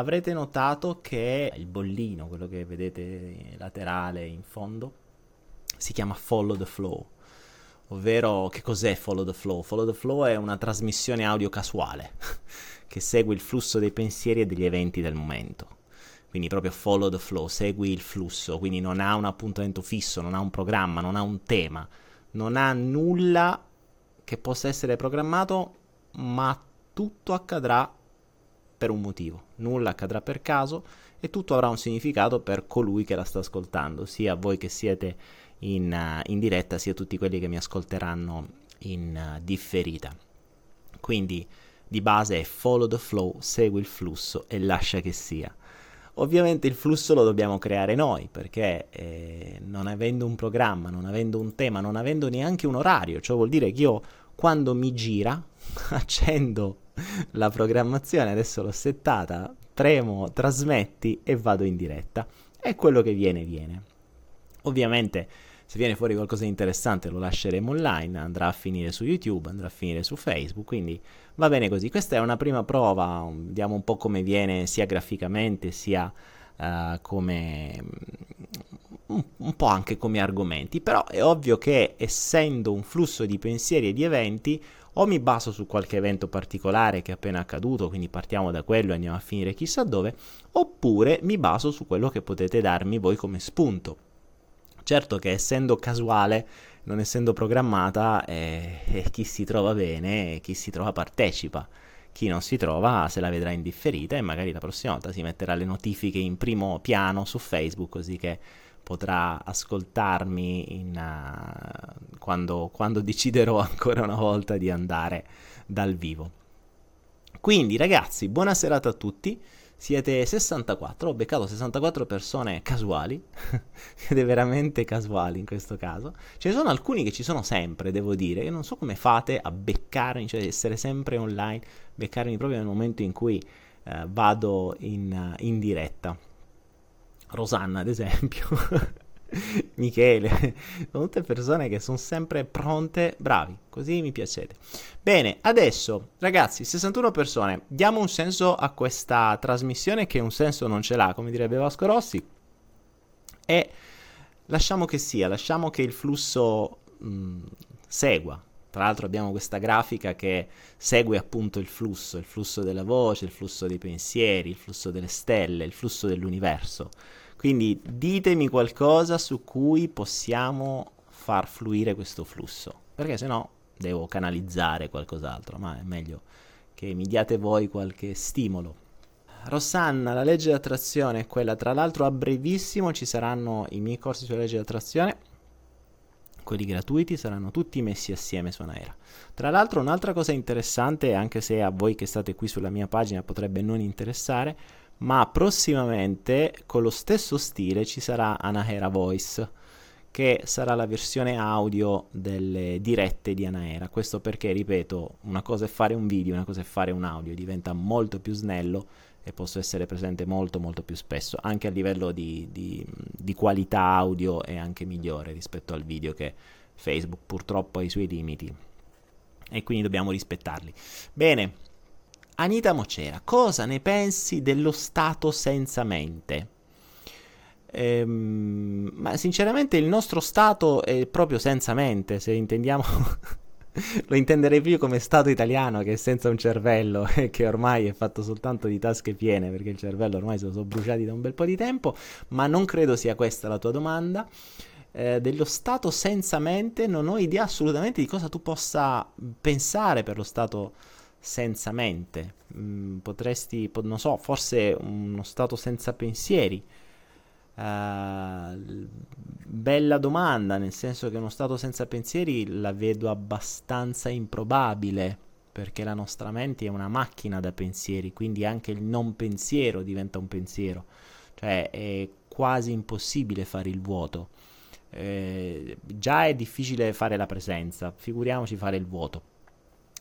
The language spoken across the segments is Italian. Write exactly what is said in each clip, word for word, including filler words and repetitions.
avrete notato che il bollino, quello che vedete laterale in fondo, si chiama Follow the Flow. Ovvero, che cos'è Follow the Flow? Follow the Flow è una trasmissione audio casuale che segue il flusso dei pensieri e degli eventi del momento. Quindi proprio Follow the Flow, segui il flusso, quindi non ha un appuntamento fisso, non ha un programma, non ha un tema, non ha nulla che possa essere programmato, ma tutto accadrà per un motivo, nulla accadrà per caso e tutto avrà un significato per colui che la sta ascoltando, sia voi che siete in, uh, in diretta, sia tutti quelli che mi ascolteranno in uh, differita. Quindi di base è Follow the Flow, segui il flusso e lascia che sia. Ovviamente il flusso lo dobbiamo creare noi, perché eh, non avendo un programma, non avendo un tema, non avendo neanche un orario, cioè vuol dire che io quando mi gira accendo la programmazione, adesso l'ho settata, premo trasmetti e vado in diretta, e quello che viene viene. Ovviamente se viene fuori qualcosa di interessante lo lasceremo online, andrà a finire su YouTube, andrà a finire su Facebook, quindi va bene così. Questa è una prima prova, vediamo un po' come viene sia graficamente sia uh, come un, un po' anche come argomenti, però è ovvio che essendo un flusso di pensieri e di eventi, o mi baso su qualche evento particolare che è appena accaduto, quindi partiamo da quello e andiamo a finire chissà dove, oppure mi baso su quello che potete darmi voi come spunto. Certo che essendo casuale, non essendo programmata, eh, chi si trova bene, chi si trova partecipa, chi non si trova se la vedrà in differita e magari la prossima volta si metterà le notifiche in primo piano su Facebook, così che potrà ascoltarmi in, uh, quando, quando deciderò ancora una volta di andare dal vivo. Quindi ragazzi, buona serata a tutti. Siete sessantaquattro, ho beccato sessantaquattro persone casuali, ed è veramente casuali in questo caso. Ce ne sono alcuni che ci sono sempre, devo dire, che non so come fate a beccarmi, cioè essere sempre online, beccarmi proprio nel momento in cui eh, vado in, in diretta. Rosanna, ad esempio, Michele, sono tutte persone che sono sempre pronte, bravi, così mi piacete. Bene, adesso ragazzi, sessantuno persone, diamo un senso a questa trasmissione che un senso non ce l'ha, come direbbe Vasco Rossi, e lasciamo che sia, lasciamo che il flusso mh, segua. Tra l'altro abbiamo questa grafica che segue appunto il flusso, il flusso della voce, il flusso dei pensieri, il flusso delle stelle, il flusso dell'universo. Quindi ditemi qualcosa su cui possiamo far fluire questo flusso, perché sennò devo canalizzare qualcos'altro, ma è meglio che mi diate voi qualche stimolo. Rosanna, la legge d'attrazione è quella, tra l'altro a brevissimo ci saranno i miei corsi sulla legge d'attrazione, quelli gratuiti saranno tutti messi assieme su Anahera. Tra l'altro un'altra cosa interessante, anche se a voi che state qui sulla mia pagina potrebbe non interessare, ma prossimamente con lo stesso stile ci sarà Anahera Voice, che sarà la versione audio delle dirette di Anahera. Questo perché, ripeto, una cosa è fare un video, una cosa è fare un audio, diventa molto più snello e posso essere presente molto molto più spesso, anche a livello di, di, di qualità audio è anche migliore rispetto al video, che Facebook purtroppo ha i suoi limiti e quindi dobbiamo rispettarli. Bene. Anita Mocera, cosa ne pensi dello stato senza mente? Ehm, ma sinceramente il nostro stato è proprio senza mente, se intendiamo, lo intenderei più come stato italiano, che è senza un cervello e che ormai è fatto soltanto di tasche piene, perché il cervello ormai se lo sono bruciati da un bel po' di tempo, ma non credo sia questa la tua domanda. Eh, dello stato senza mente non ho idea assolutamente di cosa tu possa pensare per lo stato senza mente. Mm, potresti, po- non so, forse uno stato senza pensieri. Uh, bella domanda, nel senso che uno stato senza pensieri la vedo abbastanza improbabile, perché la nostra mente è una macchina da pensieri, quindi anche il non pensiero diventa un pensiero, cioè è quasi impossibile fare il vuoto. Eh, già è difficile fare la presenza, figuriamoci fare il vuoto.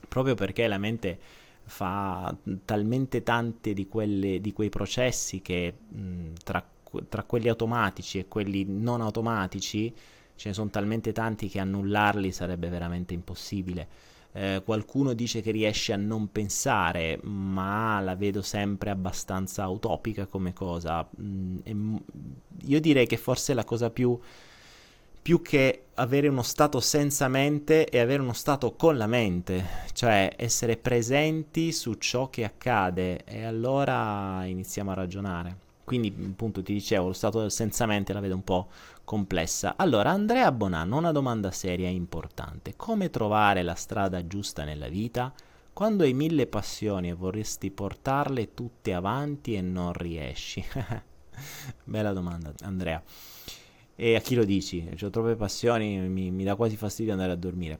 Proprio perché la mente fa talmente tante di, quelle, di quei processi che mh, tra, tra quelli automatici e quelli non automatici ce ne sono talmente tanti che annullarli sarebbe veramente impossibile. eh, qualcuno dice che riesce a non pensare, ma la vedo sempre abbastanza utopica come cosa. Mm, e io direi che forse la cosa più... più che avere uno stato senza mente e avere uno stato con la mente, cioè essere presenti su ciò che accade, e allora iniziamo a ragionare. Quindi appunto ti dicevo, lo stato senza mente la vedo un po' complessa. Allora, Andrea Bonanno, una domanda seria e importante: come trovare la strada giusta nella vita quando hai mille passioni e vorresti portarle tutte avanti e non riesci? Bella domanda, Andrea. E a chi lo dici? Ho troppe passioni, mi, mi dà quasi fastidio andare a dormire.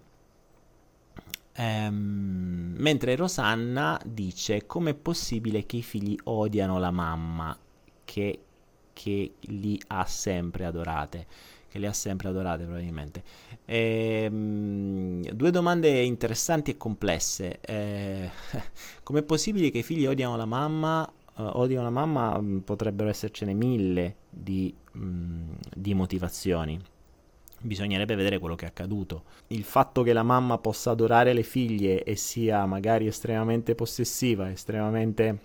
Ehm, mentre Rosanna dice: com'è possibile che i figli odiano la mamma che, che li ha sempre adorate? Che li ha sempre adorate probabilmente. Ehm, due domande interessanti e complesse. Ehm, com'è possibile che i figli odiano la mamma? Odio una mamma, potrebbero essercene mille di, mh, di motivazioni. Bisognerebbe vedere quello che è accaduto. Il fatto che la mamma possa adorare le figlie e sia magari estremamente possessiva, estremamente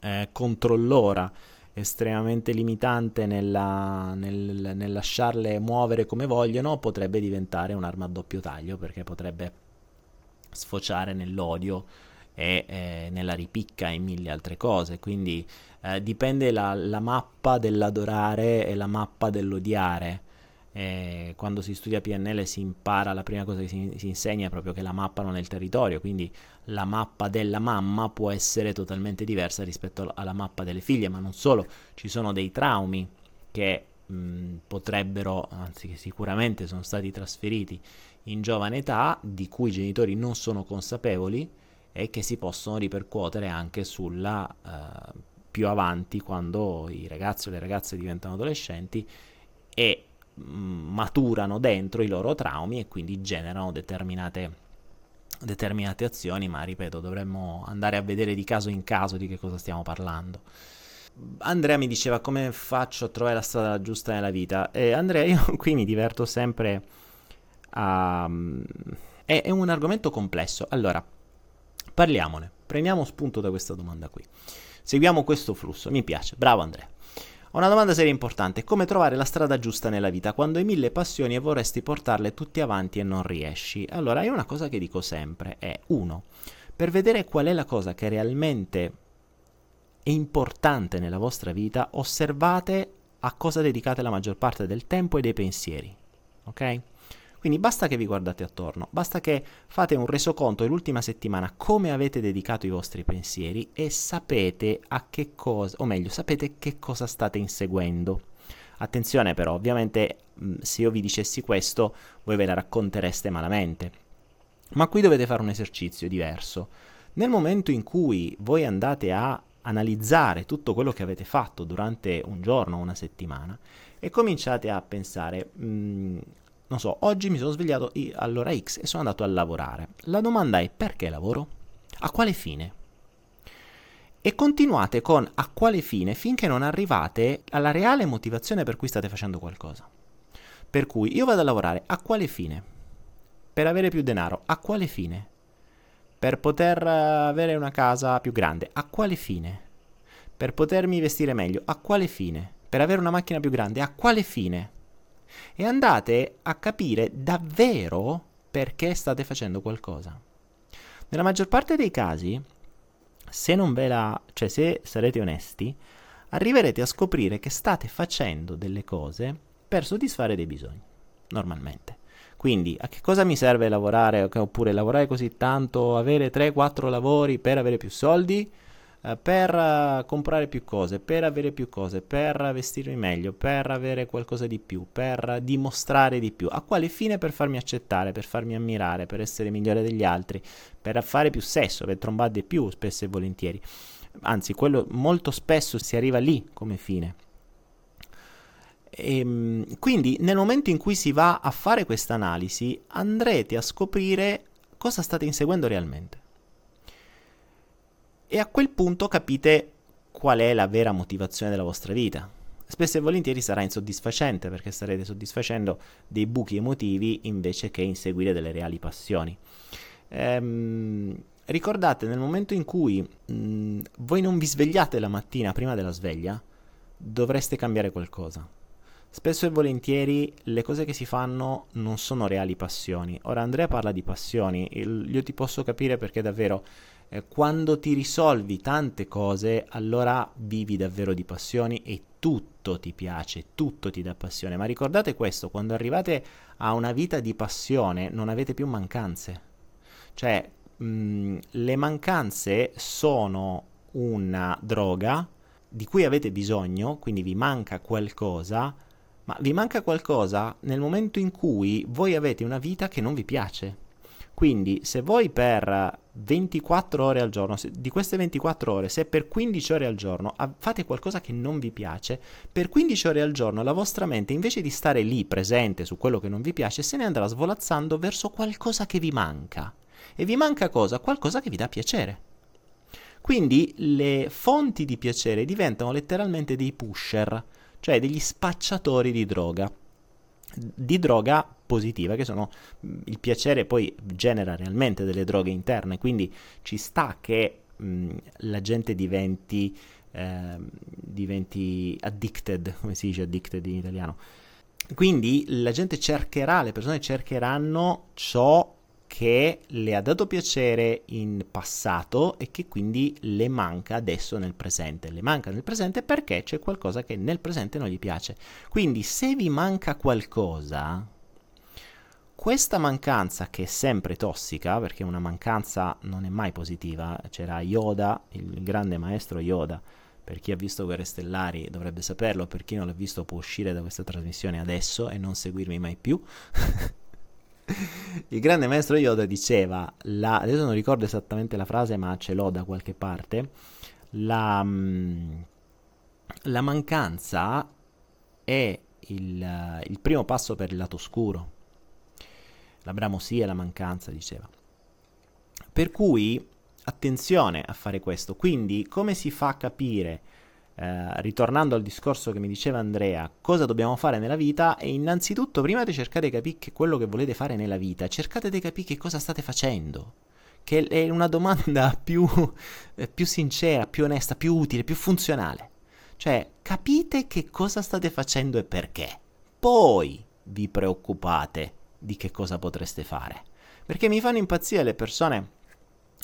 eh, controllora, estremamente limitante nella, nel, nel lasciarle muovere come vogliono, potrebbe diventare un'arma a doppio taglio, perché potrebbe sfociare nell'odio e eh, nella ripicca e mille altre cose. Quindi eh, dipende la, la mappa dell'adorare e la mappa dell'odiare. Eh, quando si studia P N L si impara, la prima cosa che si, si insegna è proprio che la mappa non è il territorio, quindi la mappa della mamma può essere totalmente diversa rispetto alla mappa delle figlie. Ma non solo, ci sono dei traumi che mh, potrebbero, anzi che sicuramente sono stati trasferiti in giovane età, di cui i genitori non sono consapevoli, e che si possono ripercuotere anche sulla uh, più avanti, quando i ragazzi o le ragazze diventano adolescenti e mh, maturano dentro i loro traumi e quindi generano determinate determinate azioni. Ma ripeto, dovremmo andare a vedere di caso in caso di che cosa stiamo parlando. Andrea mi diceva: come faccio a trovare la strada giusta nella vita? eh, Andrea, io qui mi diverto sempre a... è, è un argomento complesso. Allora, parliamone, prendiamo spunto da questa domanda qui, seguiamo questo flusso, mi piace, bravo Andrea. Una domanda seria e importante: come trovare la strada giusta nella vita quando hai mille passioni e vorresti portarle tutte avanti e non riesci? Allora, io una cosa che dico sempre è: uno, per vedere qual è la cosa che realmente è importante nella vostra vita, osservate a cosa dedicate la maggior parte del tempo e dei pensieri, ok? Quindi basta che vi guardate attorno, basta che fate un resoconto dell'ultima settimana, come avete dedicato i vostri pensieri, e sapete a che cosa, o meglio, sapete che cosa state inseguendo. Attenzione però, ovviamente mh, se io vi dicessi questo, voi ve la raccontereste malamente. Ma qui dovete fare un esercizio diverso. Nel momento in cui voi andate a analizzare tutto quello che avete fatto durante un giorno o una settimana e cominciate a pensare... Mh, Non so, oggi mi sono svegliato all'ora X e sono andato a lavorare. La domanda è: perché lavoro? A quale fine? E continuate con a quale fine finché non arrivate alla reale motivazione per cui state facendo qualcosa. Per cui io vado a lavorare a quale fine? Per avere più denaro, a quale fine? Per poter avere una casa più grande, a quale fine? Per potermi vestire meglio, a quale fine? Per avere una macchina più grande, a quale fine? E andate a capire davvero perché state facendo qualcosa. Nella maggior parte dei casi, se non ve la, cioè se sarete onesti, arriverete a scoprire che state facendo delle cose per soddisfare dei bisogni, normalmente. Quindi, a che cosa mi serve lavorare, oppure lavorare così tanto, avere tre quattro lavori per avere più soldi? Per comprare più cose, per avere più cose, per vestirmi meglio, per avere qualcosa di più, per dimostrare di più. A quale fine? Per farmi accettare, per farmi ammirare, per essere migliore degli altri, per fare più sesso, per trombare di più spesso e volentieri. Anzi, quello molto spesso si arriva lì come fine. E quindi nel momento in cui si va a fare questa analisi, andrete a scoprire cosa state inseguendo realmente. E a quel punto capite qual è la vera motivazione della vostra vita. Spesso e volentieri sarà insoddisfacente, perché starete soddisfacendo dei buchi emotivi invece che inseguire delle reali passioni. ehm, ricordate, nel momento in cui mh, voi non vi svegliate la mattina prima della sveglia, dovreste cambiare qualcosa. Spesso e volentieri le cose che si fanno non sono reali passioni. Ora Andrea parla di passioni, Il, io ti posso capire perché davvero eh, quando ti risolvi tante cose allora vivi davvero di passioni e tutto ti piace, tutto ti dà passione. Ma ricordate questo, quando arrivate a una vita di passione non avete più mancanze. Cioè mh, le mancanze sono una droga di cui avete bisogno, quindi vi manca qualcosa. Ma vi manca qualcosa nel momento in cui voi avete una vita che non vi piace. Quindi se voi per ventiquattro ore al giorno, se, di queste ventiquattro ore, se per quindici ore al giorno fate qualcosa che non vi piace, per quindici ore al giorno la vostra mente, invece di stare lì presente su quello che non vi piace, se ne andrà svolazzando verso qualcosa che vi manca. E vi manca cosa? Qualcosa che vi dà piacere. Quindi le fonti di piacere diventano letteralmente dei pusher, cioè degli spacciatori di droga, di droga positiva, che sono il piacere poi genera realmente delle droghe interne, quindi ci sta che mh, la gente diventi, eh, diventi addicted, come si dice addicted in italiano, quindi la gente cercherà, le persone cercheranno ciò che le ha dato piacere in passato e che quindi le manca adesso nel presente. Le manca nel presente perché c'è qualcosa che nel presente non gli piace. Quindi se vi manca qualcosa, questa mancanza, che è sempre tossica, perché una mancanza non è mai positiva, c'era Yoda, il grande maestro Yoda, per chi ha visto Guerre Stellari dovrebbe saperlo, per chi non l'ha visto può uscire da questa trasmissione adesso e non seguirmi mai più. Il grande maestro Yoda diceva, la, adesso non ricordo esattamente la frase ma ce l'ho da qualche parte, la, la mancanza è il, il primo passo per il lato oscuro, la bramosia è la mancanza, diceva. Per cui attenzione a fare questo. Quindi come si fa a capire, eh, ritornando al discorso che mi diceva Andrea, cosa dobbiamo fare nella vita? E innanzitutto, prima di cercare di capire che quello che volete fare nella vita, cercate di capire che cosa state facendo, che è una domanda più, eh, più sincera, più onesta, più utile, più funzionale. Cioè capite che cosa state facendo e perché, poi vi preoccupate di che cosa potreste fare. Perché mi fanno impazzire le persone,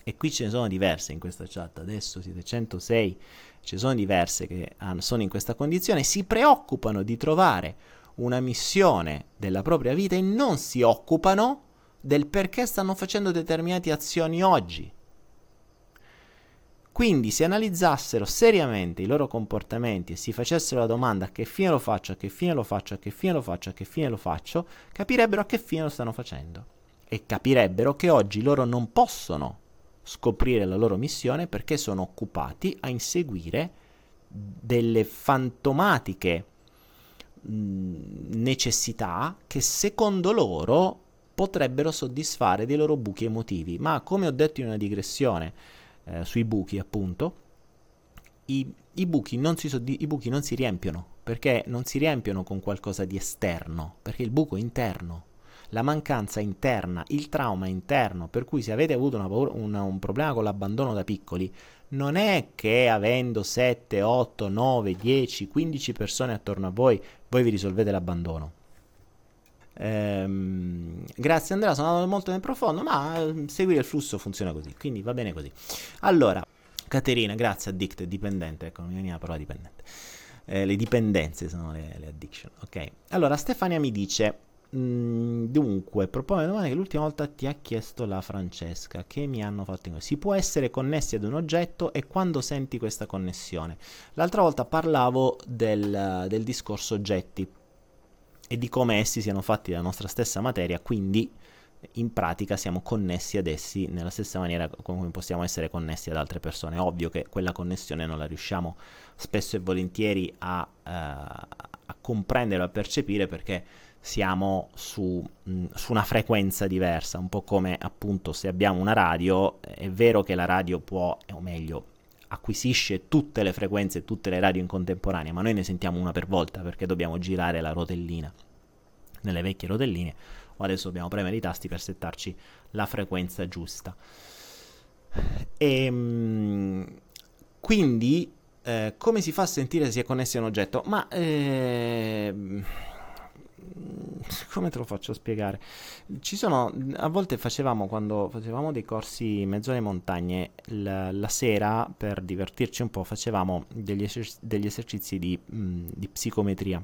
e qui ce ne sono diverse in questa chat, adesso siete centosei, ci sono diverse che han, sono in questa condizione, si preoccupano di trovare una missione della propria vita e non si occupano del perché stanno facendo determinate azioni oggi. Quindi se analizzassero seriamente i loro comportamenti e si facessero la domanda a che fine lo faccio, a che fine lo faccio, a che fine lo faccio, a che fine lo faccio, capirebbero a che fine lo stanno facendo e capirebbero che oggi loro non possono scoprire la loro missione perché sono occupati a inseguire delle fantomatiche mh, necessità che secondo loro potrebbero soddisfare dei loro buchi emotivi. Ma come ho detto in una digressione eh, sui buchi, appunto, i, i, buchi non si soddi- i buchi non si riempiono, perché non si riempiono con qualcosa di esterno, perché il buco è interno. La mancanza interna, il trauma interno, per cui se avete avuto una paura, una, un problema con l'abbandono da piccoli, non è che avendo sette, otto, nove, dieci, quindici persone attorno a voi, voi vi risolvete l'abbandono. Ehm, grazie Andrea, sono andato molto nel profondo, ma seguire il flusso funziona così, quindi va bene così. Allora, Caterina, grazie, addict, dipendente, ecco, non mi veniva la parola dipendente. Eh, le dipendenze sono le, le addiction, ok. Allora, Stefania mi dice... Dunque, propone una domanda che l'ultima volta ti ha chiesto la Francesca, che mi hanno fatto in... Si può essere connessi ad un oggetto e quando senti questa connessione? L'altra volta parlavo del, del discorso oggetti e di come essi siano fatti della nostra stessa materia, quindi in pratica siamo connessi ad essi nella stessa maniera come possiamo essere connessi ad altre persone. Ovvio che quella connessione non la riusciamo spesso e volentieri a, eh, a comprendere o a percepire perché... siamo su, mh, su una frequenza diversa, un po' come appunto se abbiamo una radio, è vero che la radio può, o meglio, acquisisce tutte le frequenze, tutte le radio in contemporanea, ma noi ne sentiamo una per volta perché dobbiamo girare la rotellina nelle vecchie rotelline, o adesso dobbiamo premere i tasti per settarci la frequenza giusta. E quindi eh, come si fa a sentire se si è connessi a un oggetto? Ma eh, come te lo faccio spiegare? Ci sono, a volte facevamo, quando facevamo dei corsi in mezzo alle montagne, la, la sera per divertirci un po' facevamo degli, eser- degli esercizi di, mh, di psicometria.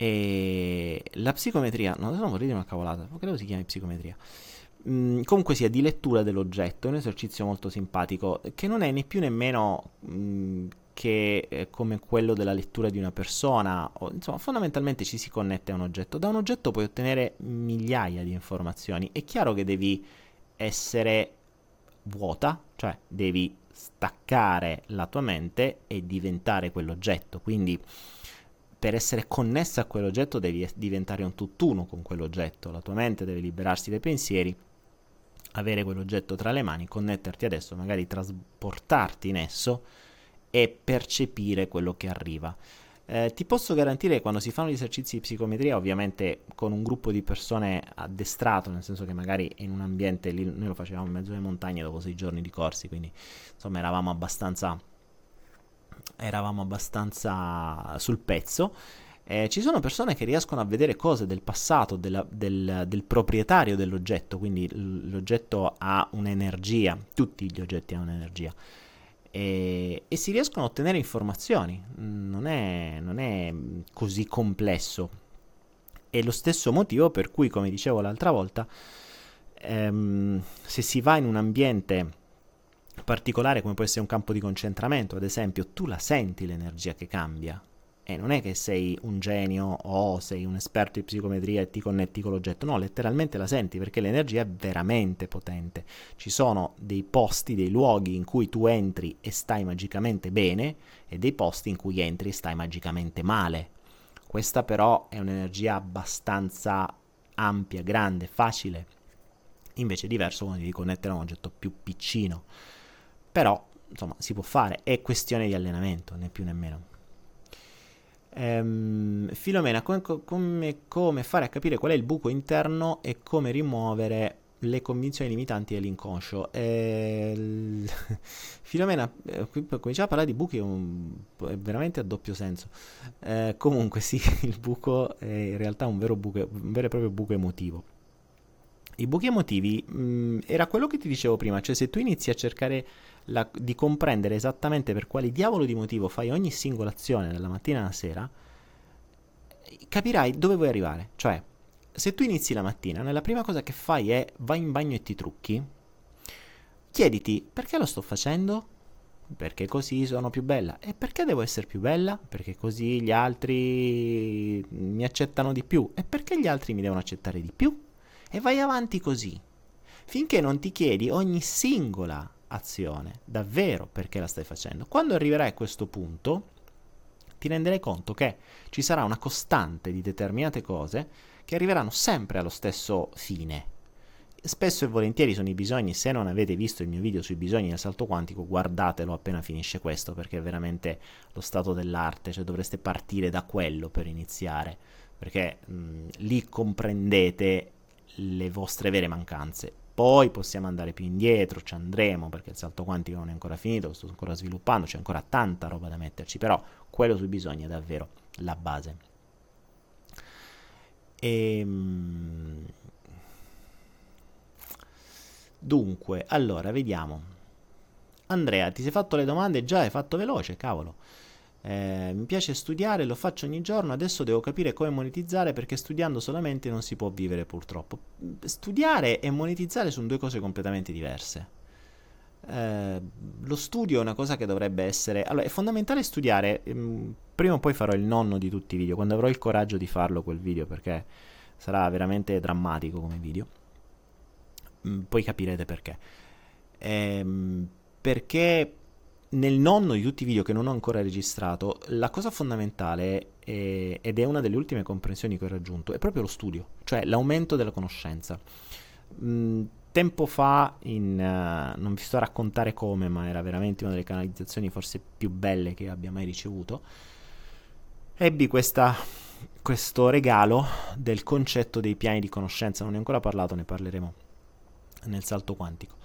E la psicometria, no, non vorrei dire una cavolata, credo si chiami psicometria. Mm, comunque sia, di lettura dell'oggetto, è un esercizio molto simpatico che non è né più né meno mm, che eh, come quello della lettura di una persona, o, insomma, fondamentalmente ci si connette a un oggetto. Da un oggetto puoi ottenere migliaia di informazioni. È chiaro che devi essere vuota, cioè devi staccare la tua mente e diventare quell'oggetto, quindi per essere connessa a quell'oggetto devi diventare un tutt'uno con quell'oggetto. La tua mente deve liberarsi dai pensieri, avere quell'oggetto tra le mani, connetterti adesso, magari trasportarti in esso e percepire quello che arriva. Eh, ti posso garantire che quando si fanno gli esercizi di psicometria, ovviamente con un gruppo di persone addestrato, nel senso che magari in un ambiente, lì noi lo facevamo in mezzo alle montagne dopo sei giorni di corsi, quindi insomma eravamo abbastanza... eravamo abbastanza sul pezzo. Eh, ci sono persone che riescono a vedere cose del passato, della, del, del proprietario dell'oggetto, quindi l'oggetto ha un'energia, tutti gli oggetti hanno un'energia, e, e si riescono a ottenere informazioni, non è, non è così complesso. È lo stesso motivo per cui, come dicevo l'altra volta, ehm, se si va in un ambiente particolare come può essere un campo di concentramento, ad esempio, tu la senti l'energia che cambia, e non è che sei un genio o sei un esperto di psicometria e ti connetti con l'oggetto, no, letteralmente la senti, perché l'energia è veramente potente. Ci sono dei posti, dei luoghi in cui tu entri e stai magicamente bene, e dei posti in cui entri e stai magicamente male. Questa però è un'energia abbastanza ampia, grande, facile, invece è diverso quando devi connettere a un oggetto più piccino. Però, insomma, si può fare, è questione di allenamento, né più né meno. Ehm, Filomena, come, come, come fare a capire qual è il buco interno e come rimuovere le convinzioni limitanti dell'inconscio? Ehm, Filomena, cominciare a parlare di buchi è, un, è veramente a doppio senso. Ehm, comunque sì, il buco è in realtà un vero, buco, un vero e proprio buco emotivo. I buchi emotivi mh, era quello che ti dicevo prima, cioè se tu inizi a cercare la, di comprendere esattamente per quale diavolo di motivo fai ogni singola azione dalla mattina alla sera, capirai dove vuoi arrivare. Cioè, se tu inizi la mattina, nella prima cosa che fai è vai in bagno e ti trucchi, chiediti perché lo sto facendo? Perché così sono più bella. E perché devo essere più bella? Perché così gli altri mi accettano di più. E perché gli altri mi devono accettare di più? E vai avanti così, finché non ti chiedi ogni singola azione, davvero perché la stai facendo. Quando arriverai a questo punto, ti renderai conto che ci sarà una costante di determinate cose che arriveranno sempre allo stesso fine. Spesso e volentieri sono i bisogni. Se non avete visto il mio video sui bisogni del salto quantico, guardatelo appena finisce questo, perché è veramente lo stato dell'arte, cioè dovreste partire da quello per iniziare, perché mh, lì comprendete le vostre vere mancanze. Poi possiamo andare più indietro, ci andremo, perché il salto quantico non è ancora finito, lo sto ancora sviluppando, c'è ancora tanta roba da metterci, però quello sui bisogni è davvero la base. E... dunque, allora, vediamo. Andrea, ti sei fatto le domande? Già, hai fatto veloce, cavolo. Eh, mi piace studiare, lo faccio ogni giorno, adesso devo capire come monetizzare, perché studiando solamente non si può vivere, purtroppo. Studiare e monetizzare sono due cose completamente diverse. Eh, lo studio è una cosa che dovrebbe essere... Allora, è fondamentale studiare. Prima o poi farò il nonno di tutti i video, quando avrò il coraggio di farlo quel video, perché sarà veramente drammatico come video. Poi capirete perché. Eh, perché... Nel nonno di tutti i video che non ho ancora registrato, la cosa fondamentale è, ed è una delle ultime comprensioni che ho raggiunto, è proprio lo studio, cioè l'aumento della conoscenza. Mm, tempo fa, in, uh, non vi sto a raccontare come, ma era veramente una delle canalizzazioni forse più belle che abbia mai ricevuto, ebbi questa questo regalo del concetto dei piani di conoscenza. Non ne ho ancora parlato, ne parleremo nel salto quantico.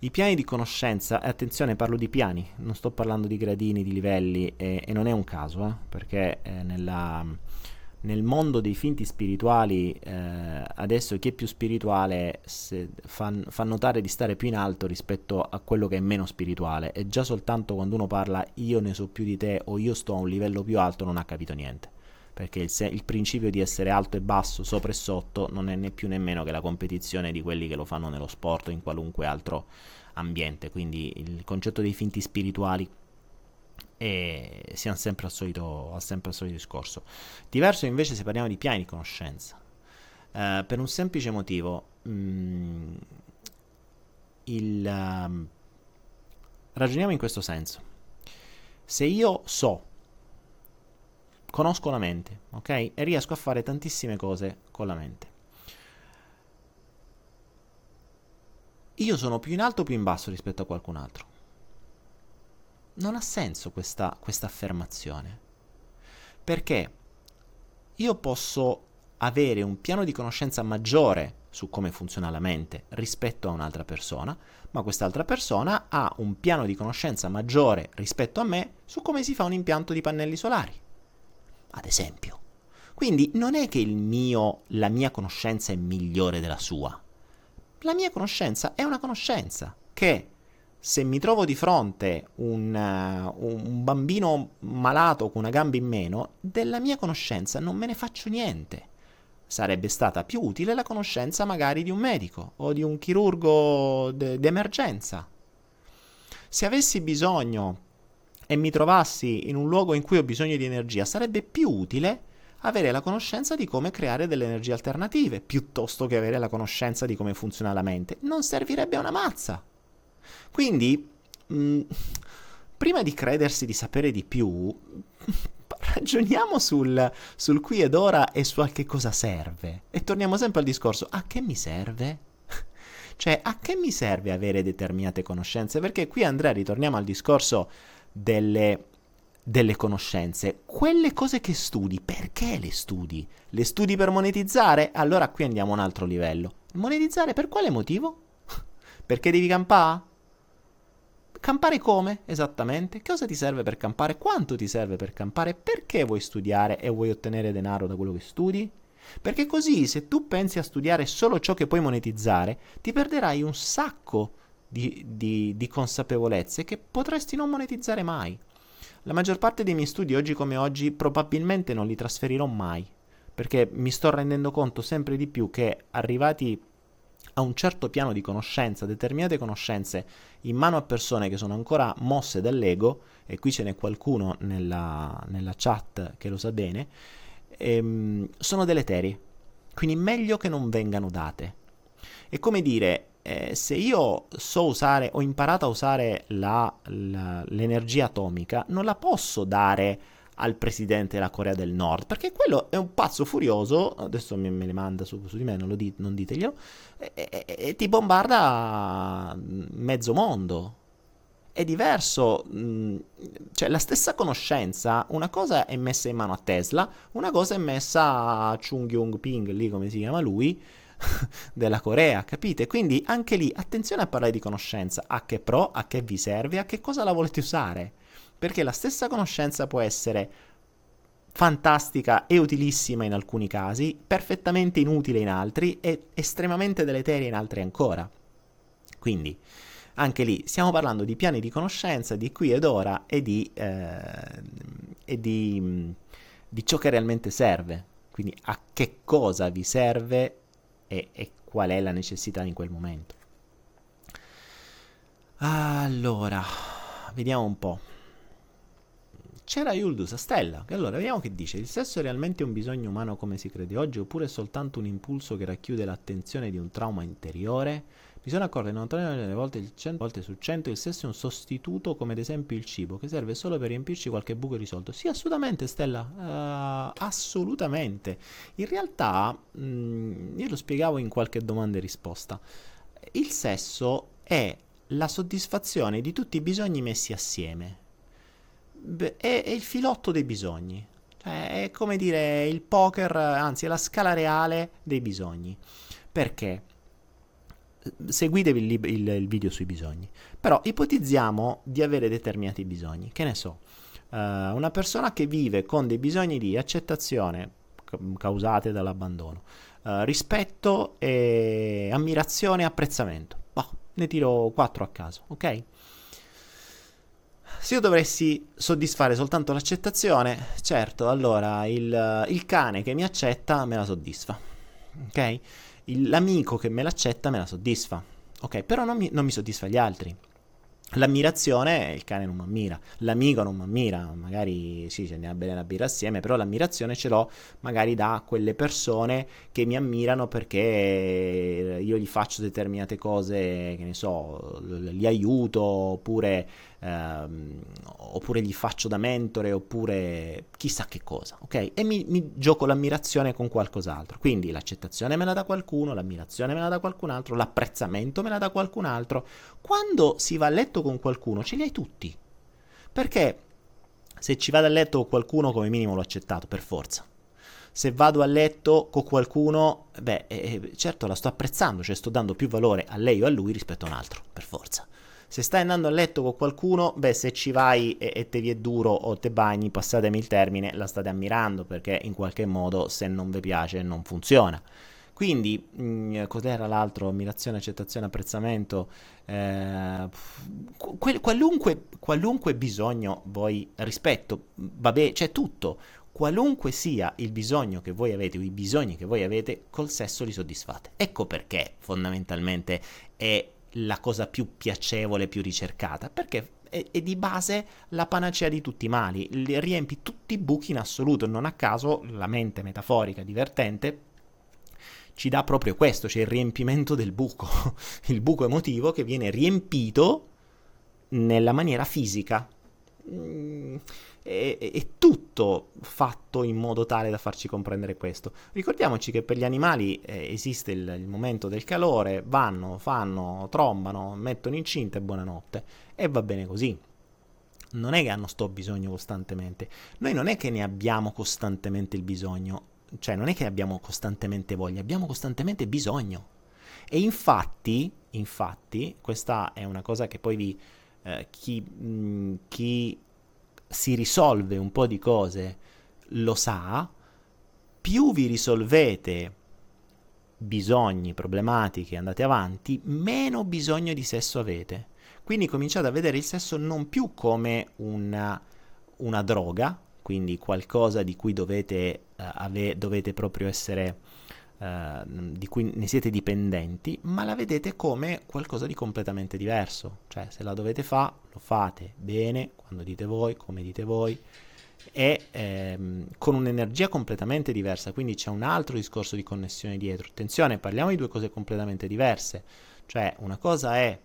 I piani di conoscenza, e attenzione, parlo di piani, non sto parlando di gradini, di livelli, e, e non è un caso, eh, perché eh, nella, nel mondo dei finti spirituali eh, adesso chi è più spirituale se fa, fa notare di stare più in alto rispetto a quello che è meno spirituale, e già soltanto quando uno parla io ne so più di te o io sto a un livello più alto non ha capito niente, perché il, se- il principio di essere alto e basso, sopra e sotto, non è né più né meno che la competizione di quelli che lo fanno nello sport o in qualunque altro ambiente. Quindi il concetto dei finti spirituali è, siamo sempre al solito, al sempre al solito discorso. Diverso invece se parliamo di piani di conoscenza, uh, per un semplice motivo. Mh, il, uh, ragioniamo in questo senso: se io so conosco la mente, ok? E riesco a fare tantissime cose con la mente. Io sono più in alto o più in basso rispetto a qualcun altro? Non ha senso questa, questa affermazione. Perché io posso avere un piano di conoscenza maggiore su come funziona la mente rispetto a un'altra persona, ma quest'altra persona ha un piano di conoscenza maggiore rispetto a me su come si fa un impianto di pannelli solari, ad esempio. Quindi non è che il mio, la mia conoscenza è migliore della sua. La mia conoscenza è una conoscenza che, se mi trovo di fronte un, uh, un bambino malato con una gamba in meno, della mia conoscenza non me ne faccio niente. Sarebbe stata più utile la conoscenza magari di un medico o di un chirurgo d- d'emergenza. Se avessi bisogno e mi trovassi in un luogo in cui ho bisogno di energia, sarebbe più utile avere la conoscenza di come creare delle energie alternative, piuttosto che avere la conoscenza di come funziona la mente. Non servirebbe una mazza. Quindi, mh, prima di credersi di sapere di più, ragioniamo sul, sul qui ed ora e su a che cosa serve. E torniamo sempre al discorso: a che mi serve? Cioè, a che mi serve avere determinate conoscenze? Perché qui, Andrea, ritorniamo al discorso Delle, delle conoscenze. Quelle cose che studi, perché le studi? Le studi per monetizzare? Allora qui andiamo a un altro livello. Monetizzare per quale motivo? Perché devi campare? Campare come? Esattamente? Cosa ti serve per campare? Quanto ti serve per campare? Perché vuoi studiare e vuoi ottenere denaro da quello che studi? Perché così, se tu pensi a studiare solo ciò che puoi monetizzare, ti perderai un sacco Di, di, di consapevolezze che potresti non monetizzare mai. La maggior parte dei miei studi, oggi come oggi, probabilmente non li trasferirò mai, perché mi sto rendendo conto sempre di più che, arrivati a un certo piano di conoscenza, determinate conoscenze in mano a persone che sono ancora mosse dall'ego, e qui ce n'è qualcuno nella, nella chat che lo sa bene, ehm, sono deleterie. Quindi meglio che non vengano date. È come dire: Eh, se io so usare, ho imparato a usare la, la, l'energia atomica, non la posso dare al presidente della Corea del Nord, perché quello è un pazzo furioso, adesso me, me le manda su, su di me, non, lo di, non diteglielo, e, e, e ti bombarda mezzo mondo. È diverso, mh, cioè la stessa conoscenza, una cosa è messa in mano a Tesla, una cosa è messa a Chung Yung Ping, lì come si chiama lui, della Corea, capite? Quindi anche lì attenzione a parlare di conoscenza, a che pro, a che vi serve, a che cosa la volete usare, perché la stessa conoscenza può essere fantastica e utilissima in alcuni casi, perfettamente inutile in altri e estremamente deleteria in altri ancora. Quindi anche lì stiamo parlando di piani di conoscenza, di qui ed ora e di, eh, e di, di ciò che realmente serve, quindi a che cosa vi serve E, e qual è la necessità in quel momento. Allora, vediamo un po'. C'era Yuldus a Stella, che allora vediamo che dice: il sesso è realmente un bisogno umano come si crede oggi, oppure è soltanto un impulso che racchiude l'attenzione di un trauma interiore? Mi sono accorto che novantanove delle volte, il cento volte su cento il sesso è un sostituto, come ad esempio il cibo, che serve solo per riempirci qualche buco risolto. Sì, assolutamente, Stella, uh, assolutamente. In realtà, mh, io lo spiegavo in qualche domanda e risposta, il sesso è la soddisfazione di tutti i bisogni messi assieme. Beh, è, è il filotto dei bisogni. È come dire il poker, anzi è la scala reale dei bisogni. Perché? Seguitevi il, il, il video sui bisogni. Però ipotizziamo di avere determinati bisogni. Che ne so, uh, una persona che vive con dei bisogni di accettazione ca- causate dall'abbandono, uh, rispetto e ammirazione e apprezzamento. Boh, ne tiro quattro a caso, ok? Se io dovessi soddisfare soltanto l'accettazione, certo, allora il, il cane che mi accetta me la soddisfa, ok? Il, l'amico che me l'accetta me la soddisfa, ok? Però non mi, non mi soddisfa gli altri. L'ammirazione, il cane non mi ammira, l'amico non mi ammira, magari sì, ce ne va bene la birra assieme, però l'ammirazione ce l'ho magari da quelle persone che mi ammirano perché io gli faccio determinate cose, che ne so, li aiuto, oppure, ehm, oppure gli faccio da mentore, oppure chissà che cosa, ok? E mi, mi gioco l'ammirazione con qualcos'altro, quindi l'accettazione me la dà qualcuno, l'ammirazione me la dà qualcun altro, l'apprezzamento me la dà qualcun altro. Quando si va a letto con qualcuno ce li hai tutti, perché se ci vado a letto con qualcuno come minimo l'ho accettato per forza. Se vado a letto con qualcuno, beh, eh, certo la sto apprezzando, cioè sto dando più valore a lei o a lui rispetto a un altro, per forza. Se stai andando a letto con qualcuno, beh, se ci vai e, e te vi è duro o te bagni, passatemi il termine, la state ammirando, perché in qualche modo se non vi piace non funziona. Quindi, mh, cos'era l'altro? Ammirazione, accettazione, apprezzamento. Eh, que- qualunque, qualunque bisogno voi, rispetto, vabbè, c'è tutto. Qualunque sia il bisogno che voi avete o i bisogni che voi avete, col sesso li soddisfate. Ecco perché fondamentalmente è la cosa più piacevole, più ricercata, perché è, è di base la panacea di tutti i mali, riempi tutti i buchi in assoluto. Non a caso la mente metaforica divertente ci dà proprio questo, cioè il riempimento del buco, il buco emotivo che viene riempito nella maniera fisica. È, è tutto fatto in modo tale da farci comprendere questo. Ricordiamoci che per gli animali eh, esiste il, il momento del calore, vanno, fanno, trombano, mettono incinta e buonanotte. E va bene così. Non è che hanno sto bisogno costantemente. Noi non è che ne abbiamo costantemente il bisogno. Cioè non è che abbiamo costantemente voglia, abbiamo costantemente bisogno. E infatti, infatti, questa è una cosa che poi vi, eh, chi, mh, chi si risolve un po' di cose lo sa, più vi risolvete bisogni, problematiche, andate avanti, meno bisogno di sesso avete. Quindi cominciate a vedere il sesso non più come una, una droga, quindi qualcosa di cui dovete, uh, ave- dovete proprio essere, uh, di cui ne siete dipendenti, ma la vedete come qualcosa di completamente diverso. Cioè se la dovete fare, lo fate bene, quando dite voi, come dite voi, e ehm, con un'energia completamente diversa, quindi c'è un altro discorso di connessione dietro. Attenzione, parliamo di due cose completamente diverse, cioè una cosa è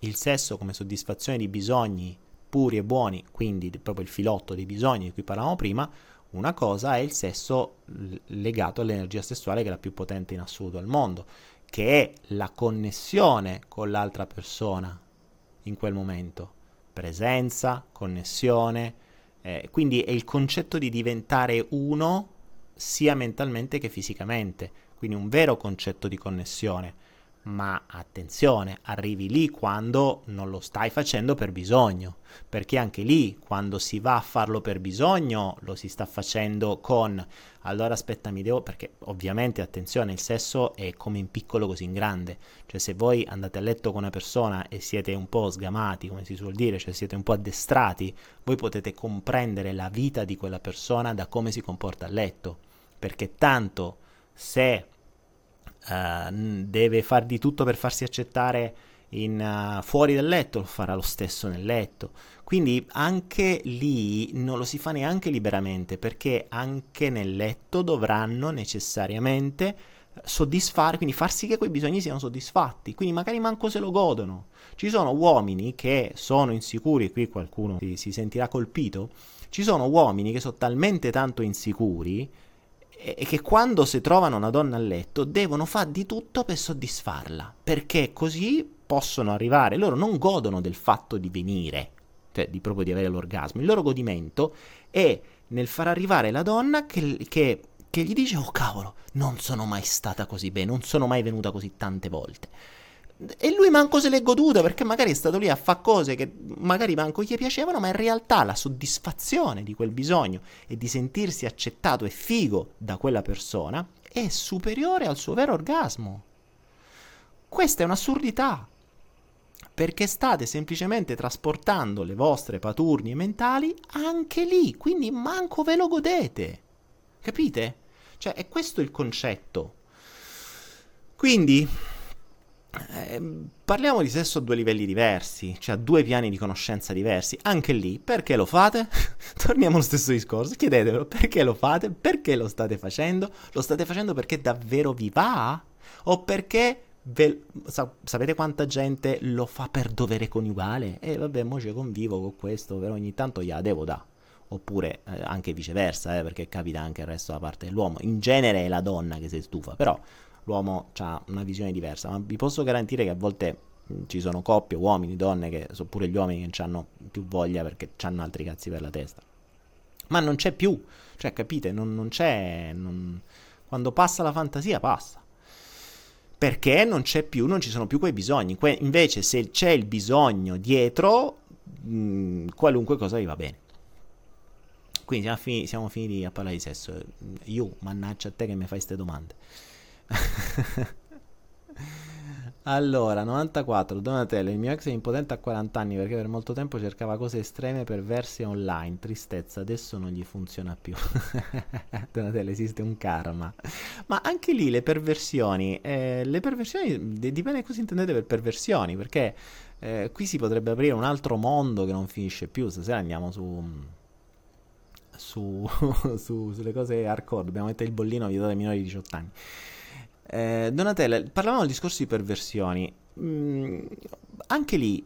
il sesso come soddisfazione di bisogni puri e buoni, quindi proprio il filotto dei bisogni di cui parlavamo prima. Una cosa è il sesso legato all'energia sessuale, che è la più potente in assoluto al mondo, che è la connessione con l'altra persona in quel momento, presenza, connessione, eh, quindi è il concetto di diventare uno sia mentalmente che fisicamente, quindi un vero concetto di connessione. Ma attenzione, arrivi lì quando non lo stai facendo per bisogno, perché anche lì quando si va a farlo per bisogno lo si sta facendo con allora aspetta mi devo, perché ovviamente attenzione, il sesso è come in piccolo così in grande, cioè se voi andate a letto con una persona e siete un po' sgamati, come si suol dire, cioè siete un po' addestrati, voi potete comprendere la vita di quella persona da come si comporta a letto, perché tanto se Uh, deve far di tutto per farsi accettare in, uh, fuori dal letto, lo farà lo stesso nel letto. Quindi anche lì non lo si fa neanche liberamente, perché anche nel letto dovranno necessariamente soddisfare, quindi far sì che quei bisogni siano soddisfatti, quindi magari manco se lo godono. Ci sono uomini che sono insicuri, e qui qualcuno si, si sentirà colpito, ci sono uomini che sono talmente tanto insicuri e che quando si trovano una donna a letto devono fare di tutto per soddisfarla, perché così possono arrivare, loro non godono del fatto di venire, cioè di proprio di avere l'orgasmo, il loro godimento è nel far arrivare la donna che, che, che gli dice: oh cavolo, non sono mai stata così bene, non sono mai venuta così tante volte. E lui manco se l'è goduta, perché magari è stato lì a fare cose che magari manco gli piacevano, ma in realtà la soddisfazione di quel bisogno e di sentirsi accettato e figo da quella persona è superiore al suo vero orgasmo. Questa è un'assurdità, perché state semplicemente trasportando le vostre paturnie mentali anche lì, quindi manco ve lo godete, capite? Cioè è questo il concetto. Quindi Eh, parliamo di sesso a due livelli diversi, cioè a due piani di conoscenza diversi. Anche lì, perché lo fate? Torniamo allo stesso discorso, chiedetevelo: perché lo fate? Perché lo state facendo? Lo state facendo perché davvero vi va? O perché ve... Sa- sapete quanta gente lo fa per dovere coniugale? E eh, vabbè, mo ci convivo con questo, però ogni tanto gliela devo da. Oppure eh, anche viceversa, eh, perché capita anche il resto da parte dell'uomo. In genere è la donna che si stufa, però l'uomo ha una visione diversa, ma vi posso garantire che a volte ci sono coppie, uomini, donne, che sono pure gli uomini che non hanno più voglia perché hanno altri cazzi per la testa. Ma non c'è più, cioè capite, non, non c'è, non... quando passa la fantasia passa. Perché non c'è più, non ci sono più quei bisogni. Que- invece se c'è il bisogno dietro, mh, qualunque cosa vi va bene. Quindi siamo, fin- siamo finiti a parlare di sesso. Io, mannaggia a te che mi fai ste domande. Allora, novantaquattro, Donatella, il mio ex è impotente a quaranta anni perché per molto tempo cercava cose estreme, perverse online, tristezza, adesso non gli funziona più. Donatella, esiste un karma. Ma anche lì le perversioni, eh, le perversioni, dipende cosa intendete per perversioni, perché eh, qui si potrebbe aprire un altro mondo che non finisce più. Stasera andiamo su... Su, su, sulle cose hardcore, dobbiamo mettere il bollino vietato ai minori di diciotto anni. Eh, Donatella, parlavamo del discorso di perversioni. Mm, anche lì,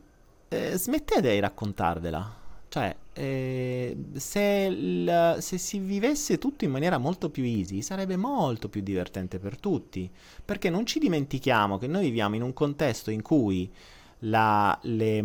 eh, smettete di raccontarvela. Cioè, eh, se, la, se si vivesse tutto in maniera molto più easy, sarebbe molto più divertente per tutti. Perché non ci dimentichiamo che noi viviamo in un contesto in cui La, le,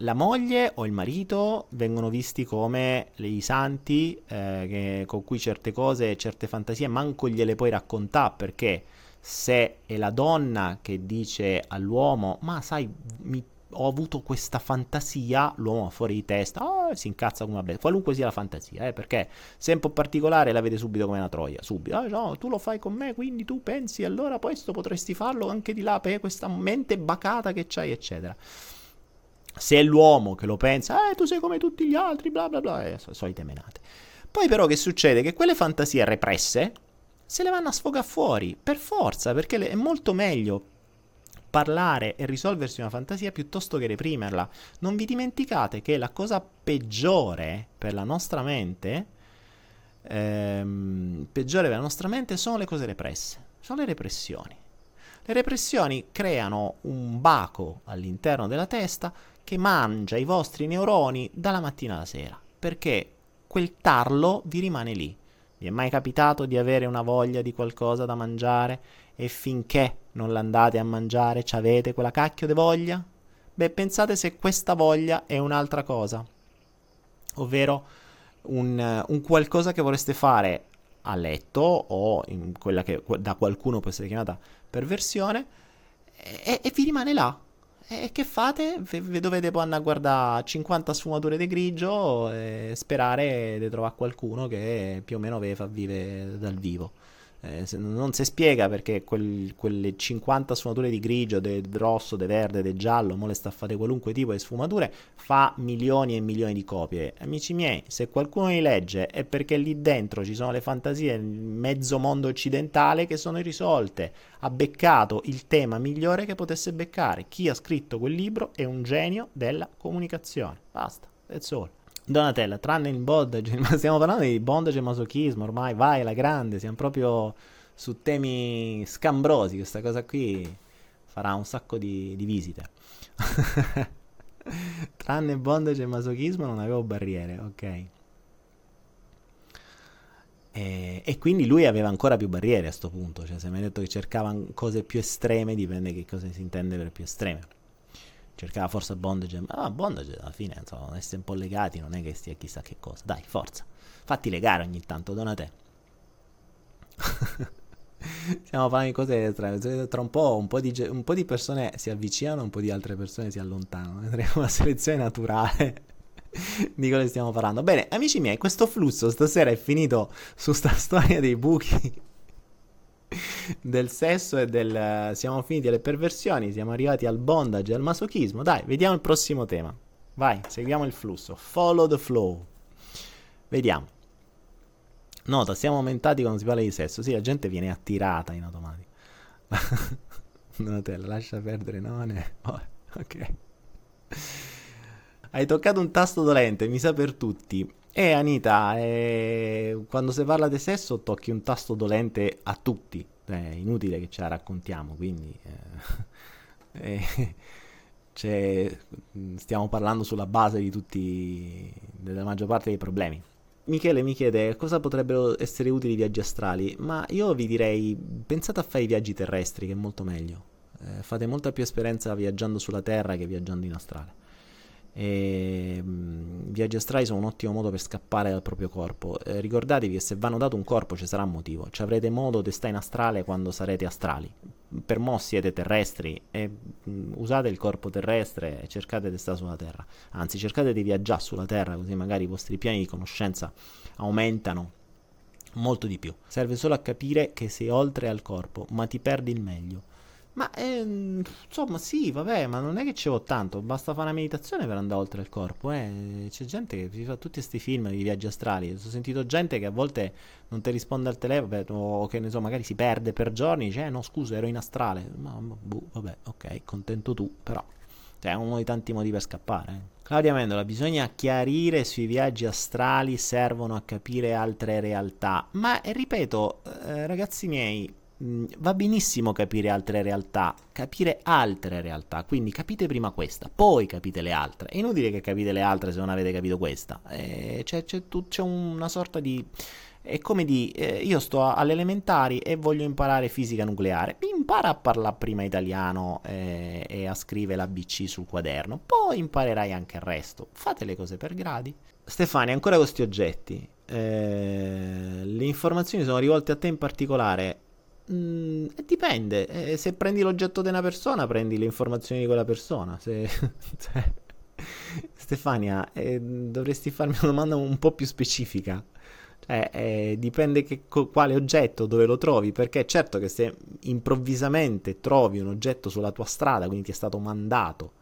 la moglie o il marito vengono visti come i santi eh, che, con cui certe cose, certe fantasie manco gliele puoi raccontare, perché se è la donna che dice all'uomo: ma sai, mi, ho avuto questa fantasia, l'uomo fuori di testa, oh, si incazza come una bestia, qualunque sia la fantasia, eh, perché se è un po' particolare la vede subito come una troia, subito, oh, no, tu lo fai con me, quindi tu pensi, allora questo potresti farlo anche di là, per questa mente bacata che c'hai, eccetera. Se è l'uomo che lo pensa, eh, tu sei come tutti gli altri, bla bla bla, eh, solite menate. Poi però che succede? Che quelle fantasie represse se le vanno a sfogare fuori, per forza, perché le- è molto meglio parlare e risolversi una fantasia piuttosto che reprimerla. Non vi dimenticate che la cosa peggiore per la nostra mente ehm, peggiore per la nostra mente sono le cose represse, sono le repressioni. Le repressioni creano un baco all'interno della testa che mangia i vostri neuroni dalla mattina alla sera, perché quel tarlo vi rimane lì. Vi è mai capitato di avere una voglia di qualcosa da mangiare e finché non l'andate a mangiare ci avete quella cacchio di voglia? Beh, pensate se questa voglia è un'altra cosa, ovvero un, un qualcosa che vorreste fare a letto, o in quella che da qualcuno può essere chiamata perversione, e, e vi rimane là. E che fate? Vi dovete poi andare a guardare cinquanta sfumature di grigio e sperare di trovare qualcuno che più o meno ve fa vive dal vivo. Eh, non si spiega perché quel, quelle cinquanta sfumature di grigio, del rosso, del verde, del giallo, mo le staffate qualunque tipo di sfumature, fa milioni e milioni di copie. Amici miei, se qualcuno li legge è perché lì dentro ci sono le fantasie del mezzo mondo occidentale che sono irrisolte. Ha beccato il tema migliore che potesse beccare. Chi ha scritto quel libro è un genio della comunicazione. Basta, that's all. Donatella, tranne il bondage, ma stiamo parlando di bondage e masochismo, ormai vai alla grande, siamo proprio su temi scambrosi, questa cosa qui farà un sacco di, di visite. Tranne bondage e masochismo non avevo barriere, ok. E, e quindi lui aveva ancora più barriere a sto punto, cioè se mi hai detto che cercava cose più estreme, dipende che cosa si intende per più estreme. cercava forse bondage, ma ah, bondage alla fine, insomma, essere un po' legati non è che sia chissà che cosa. Dai, forza, fatti legare ogni tanto, Donatella. Stiamo parlando di cose strane. Tra un po' un po' di, un po' di persone si avvicinano, un po' di altre persone si allontanano. Vedremo una selezione naturale di cosa stiamo parlando. Bene, amici miei, questo flusso stasera è finito su sta storia dei buchi del sesso e del... Siamo finiti alle perversioni, siamo arrivati al bondage, al masochismo. Dai, vediamo il prossimo tema. Vai, seguiamo il flusso. Follow the flow. Vediamo. Nota, siamo aumentati quando si parla di sesso. Sì, la gente viene attirata in automatico. Donatella, lascia perdere, non è... Oh, ok. Hai toccato un tasto dolente, mi sa per tutti. Eh, Anita, eh, quando si parla di sesso tocchi un tasto dolente a tutti. È inutile che ce la raccontiamo, quindi... Eh, eh, cioè, stiamo parlando sulla base di tutti... della maggior parte dei problemi. Michele mi chiede cosa potrebbero essere utili i viaggi astrali, ma io vi direi pensate a fare i viaggi terrestri, che è molto meglio. Eh, fate molta più esperienza viaggiando sulla Terra che viaggiando in astrale. E, mh, viaggi astrali sono un ottimo modo per scappare dal proprio corpo. Eh, ricordatevi che se vanno dato un corpo ci sarà un motivo, ci avrete modo di stare in astrale quando sarete astrali. Per mo' siete terrestri e mh, usate il corpo terrestre e cercate di stare sulla Terra, anzi cercate di viaggiare sulla Terra, così magari i vostri piani di conoscenza aumentano molto di più. Serve solo a capire che sei oltre al corpo, ma ti perdi il meglio. Ma ehm, insomma sì, vabbè, ma non è che ce l'ho tanto, basta fare una meditazione per andare oltre il corpo, eh. C'è gente che si fa tutti questi film di viaggi astrali, ho sentito gente che a volte non ti risponde al telefono o che ne so, magari si perde per giorni, dice eh no scusa ero in astrale, ma boh, vabbè, ok, contento tu, però cioè, è uno dei tanti modi per scappare, eh. Claudia Mendola, bisogna chiarire sui viaggi astrali, servono a capire altre realtà, ma ripeto, eh, ragazzi miei, va benissimo capire altre realtà, capire altre realtà, quindi capite prima questa, poi capite le altre. È inutile che capite le altre se non avete capito questa. Eh, c'è, c'è, tu, c'è una sorta di... è come di... Eh, io sto alle elementari e voglio imparare fisica nucleare. Impara a parlare prima italiano eh, e a scrivere l'A B C sul quaderno, poi imparerai anche il resto. Fate le cose per gradi. Stefania, ancora questi oggetti. Eh, le informazioni sono rivolte a te in particolare. Mm, dipende, eh, se prendi l'oggetto di una persona prendi le informazioni di quella persona, se... Stefania, eh, dovresti farmi una domanda un po' più specifica, cioè, eh, dipende che, co- quale oggetto, dove lo trovi, perché certo che se improvvisamente trovi un oggetto sulla tua strada, quindi ti è stato mandato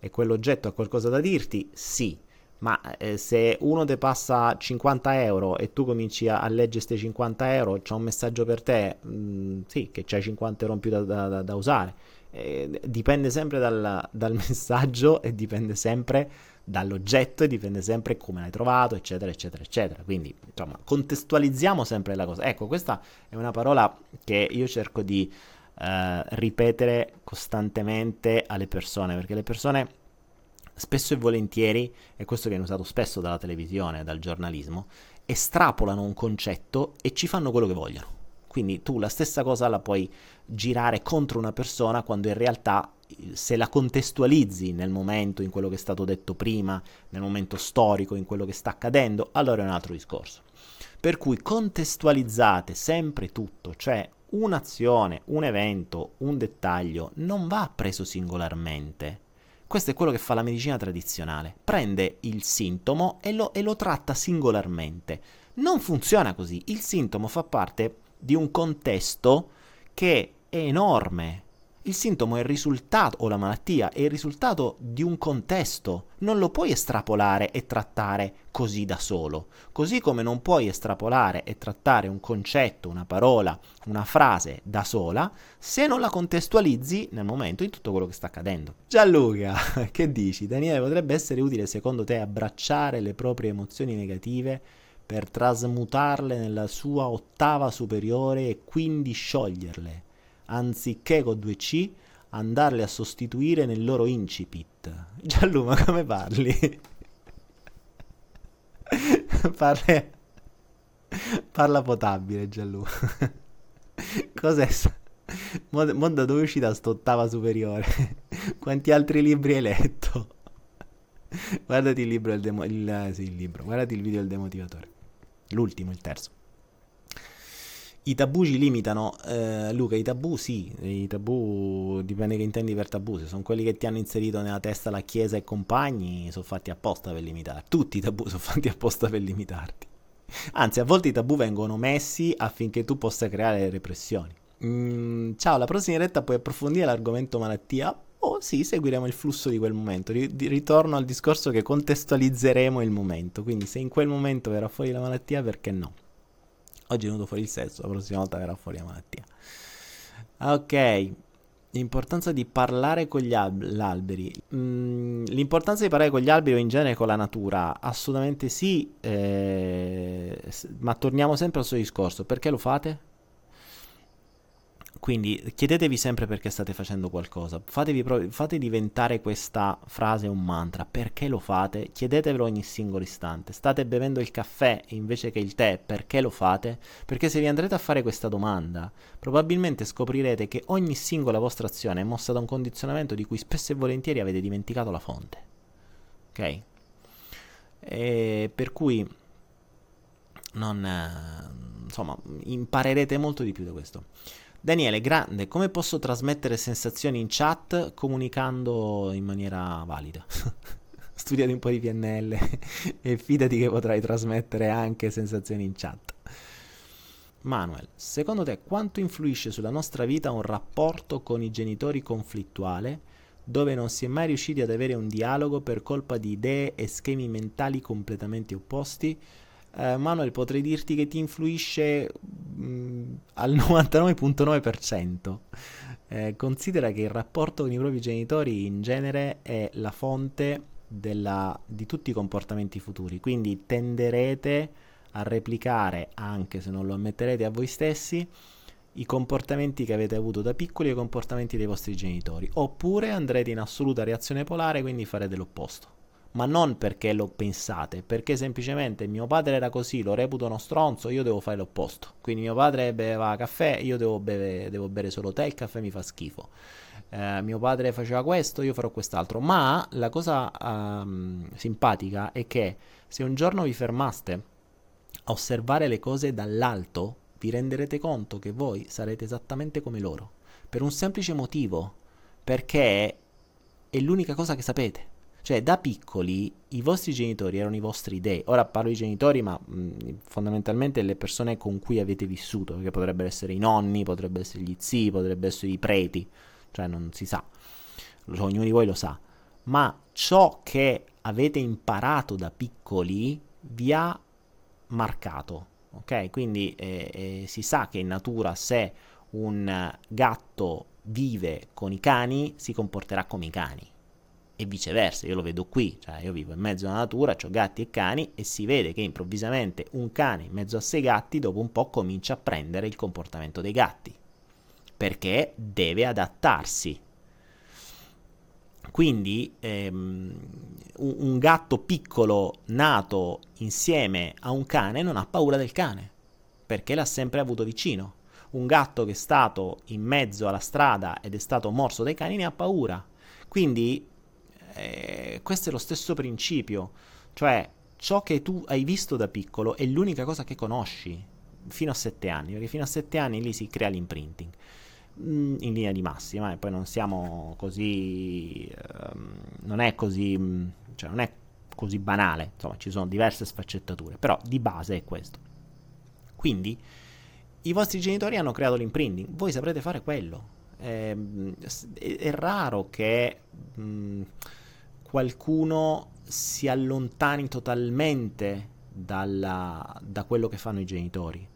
e quell'oggetto ha qualcosa da dirti, sì. Ma eh, se uno te passa cinquanta euro e tu cominci a, a leggere ste cinquanta euro, c'è un messaggio per te, mh, sì, che c'hai cinquanta euro in più da, da, da usare. Eh, dipende sempre dal, dal messaggio e dipende sempre dall'oggetto e dipende sempre come l'hai trovato, eccetera, eccetera, eccetera. Quindi, insomma, contestualizziamo sempre la cosa. Ecco, questa è una parola che io cerco di eh, ripetere costantemente alle persone, perché le persone... spesso e volentieri, e questo viene usato spesso dalla televisione, dal giornalismo, estrapolano un concetto e ci fanno quello che vogliono. Quindi tu la stessa cosa la puoi girare contro una persona quando in realtà se la contestualizzi nel momento, in quello che è stato detto prima, nel momento storico, in quello che sta accadendo, allora è un altro discorso. Per cui contestualizzate sempre tutto, cioè un'azione, un evento, un dettaglio non va preso singolarmente. Questo è quello che fa la medicina tradizionale, prende il sintomo e lo, e lo tratta singolarmente. Non funziona così, il sintomo fa parte di un contesto che è enorme. Il sintomo è il risultato, o la malattia, è il risultato di un contesto. Non lo puoi estrapolare e trattare così da solo. Così come non puoi estrapolare e trattare un concetto, una parola, una frase da sola, se non la contestualizzi nel momento in tutto quello che sta accadendo. Gianluca, che dici? Daniele, potrebbe essere utile secondo te abbracciare le proprie emozioni negative per trasmutarle nella sua ottava superiore e quindi scioglierle? Anziché con due C andarle a sostituire nel loro incipit. Gianlu, ma come parli? Parla... Parla potabile, Gianlu. Cos'è? Mo da dove è uscita st'ottava superiore? Quanti altri libri hai letto? Guardati il libro, il demo, il, sì, il libro. Guardati il video del demotivatore. L'ultimo, il terzo. I tabù ci limitano, eh, Luca, i tabù sì, i tabù dipende che intendi per tabù, se sono quelli che ti hanno inserito nella testa la Chiesa e compagni, sono fatti apposta per limitarti, tutti i tabù sono fatti apposta per limitarti, anzi a volte i tabù vengono messi affinché tu possa creare le repressioni. Mm, ciao, la prossima retta puoi approfondire l'argomento malattia? Oh sì, seguiremo il flusso di quel momento, R- ritorno al discorso che contestualizzeremo il momento, quindi se in quel momento verrà fuori la malattia, perché no? Oggi è venuto fuori il sesso, la prossima volta verrà fuori la malattia. Ok, l'importanza di parlare con gli al- alberi. Mm, l'importanza di parlare con gli alberi o in genere con la natura, assolutamente sì, eh, ma torniamo sempre al suo discorso, perché lo fate? Quindi chiedetevi sempre perché state facendo qualcosa, fatevi pro- fate diventare questa frase un mantra, perché lo fate? Chiedetevelo ogni singolo istante, state bevendo il caffè invece che il tè, perché lo fate? Perché se vi andrete a fare questa domanda, probabilmente scoprirete che ogni singola vostra azione è mossa da un condizionamento di cui spesso e volentieri avete dimenticato la fonte, ok? E per cui non, insomma, imparerete molto di più da questo. Daniele, grande, come posso trasmettere sensazioni in chat comunicando in maniera valida? Studiati un po' di P N L e fidati che potrai trasmettere anche sensazioni in chat. Manuel, secondo te quanto influisce sulla nostra vita un rapporto con i genitori conflittuale, dove non si è mai riusciti ad avere un dialogo per colpa di idee e schemi mentali completamente opposti? Uh, Manuel, potrei dirti che ti influisce mh, al novantanove virgola nove per cento. Eh, considera che il rapporto con i propri genitori in genere è la fonte della, di tutti i comportamenti futuri, quindi tenderete a replicare, anche se non lo ammetterete a voi stessi, i comportamenti che avete avuto da piccoli e i comportamenti dei vostri genitori, oppure andrete in assoluta reazione polare, quindi farete l'opposto. Ma non perché lo pensate, perché semplicemente mio padre era così, lo reputo uno stronzo, io devo fare l'opposto. Quindi mio padre beveva caffè, io devo bere, devo bere solo tè, il caffè mi fa schifo. Eh, mio padre faceva questo, io farò quest'altro. Ma la cosa um, simpatica è che se un giorno vi fermaste a osservare le cose dall'alto, vi renderete conto che voi sarete esattamente come loro. Per un semplice motivo, perché è l'unica cosa che sapete. Cioè, da piccoli i vostri genitori erano i vostri dei. Ora parlo di genitori, ma mh, fondamentalmente le persone con cui avete vissuto, che potrebbero essere i nonni, potrebbero essere gli zii, potrebbero essere i preti, cioè non si sa, so, ognuno di voi lo sa. Ma ciò che avete imparato da piccoli vi ha marcato, ok? Quindi eh, eh, si sa che in natura se un gatto vive con i cani, si comporterà come i cani. E viceversa, io lo vedo qui, cioè io vivo in mezzo alla natura, ho gatti e cani e si vede che improvvisamente un cane in mezzo a sei gatti dopo un po' comincia a prendere il comportamento dei gatti, perché deve adattarsi. Quindi ehm, un, un gatto piccolo nato insieme a un cane non ha paura del cane, perché l'ha sempre avuto vicino. Un gatto che è stato in mezzo alla strada ed è stato morso dai cani ne ha paura. Quindi... Eh, questo è lo stesso principio, cioè ciò che tu hai visto da piccolo è l'unica cosa che conosci fino a sette anni, perché fino a sette anni lì si crea l'imprinting mm, in linea di massima, e poi non siamo così um, non è così cioè non è così banale, insomma ci sono diverse sfaccettature, però di base è questo. Quindi i vostri genitori hanno creato l'imprinting, voi saprete fare quello. È, è raro che mh, qualcuno si allontani totalmente dalla, da quello che fanno i genitori,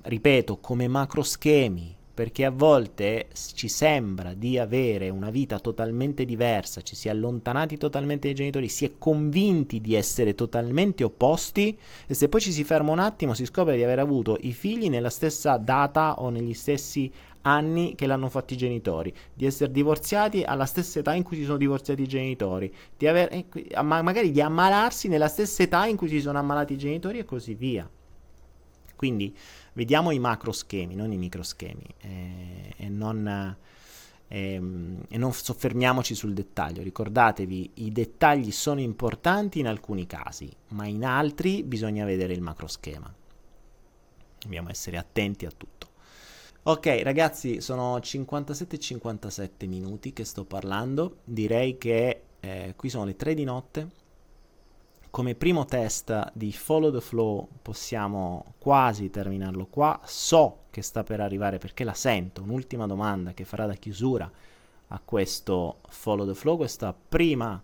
ripeto, come macroschemi, perché a volte ci sembra di avere una vita totalmente diversa, ci si è allontanati totalmente dai genitori, si è convinti di essere totalmente opposti, e se poi ci si ferma un attimo si scopre di aver avuto i figli nella stessa data o negli stessi anni che l'hanno fatti i genitori, di essere divorziati alla stessa età in cui si sono divorziati i genitori, di aver, eh, ma- magari di ammalarsi nella stessa età in cui si sono ammalati i genitori e così via. Quindi vediamo i macro schemi, non i micro schemi, eh, e non, e, e non soffermiamoci sul dettaglio. Ricordatevi, i dettagli sono importanti in alcuni casi, ma in altri bisogna vedere il macroschema. Dobbiamo essere attenti a tutto. Ok ragazzi, sono cinquantasette e cinquantasette minuti che sto parlando, direi che eh, qui sono le tre di notte. Come primo test di Follow the Flow possiamo quasi terminarlo qua, so che sta per arrivare perché la sento, un'ultima domanda che farà da chiusura a questo Follow the Flow, questa prima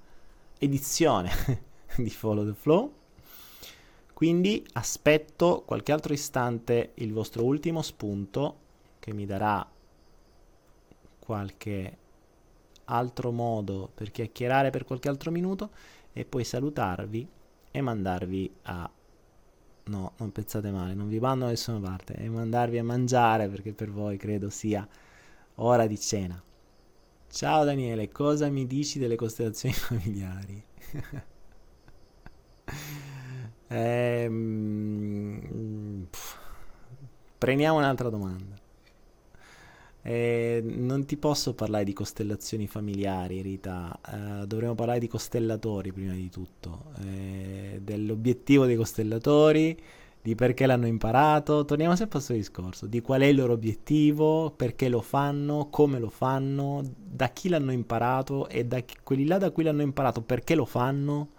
edizione di Follow the Flow. Quindi aspetto qualche altro istante il vostro ultimo spunto, che mi darà qualche altro modo per chiacchierare per qualche altro minuto e poi salutarvi e mandarvi a... no, non pensate male, non vi vanno da nessuna parte, e mandarvi a mangiare, perché per voi credo sia ora di cena. Ciao Daniele, cosa mi dici delle costellazioni familiari? ehm, prendiamo un'altra domanda. Eh, non ti posso parlare di costellazioni familiari, Rita, eh, dovremmo parlare di costellatori prima di tutto, eh, dell'obiettivo dei costellatori, di perché l'hanno imparato, torniamo sempre al suo discorso, di qual è il loro obiettivo, perché lo fanno, come lo fanno, da chi l'hanno imparato e da chi, quelli là da cui l'hanno imparato, perché lo fanno.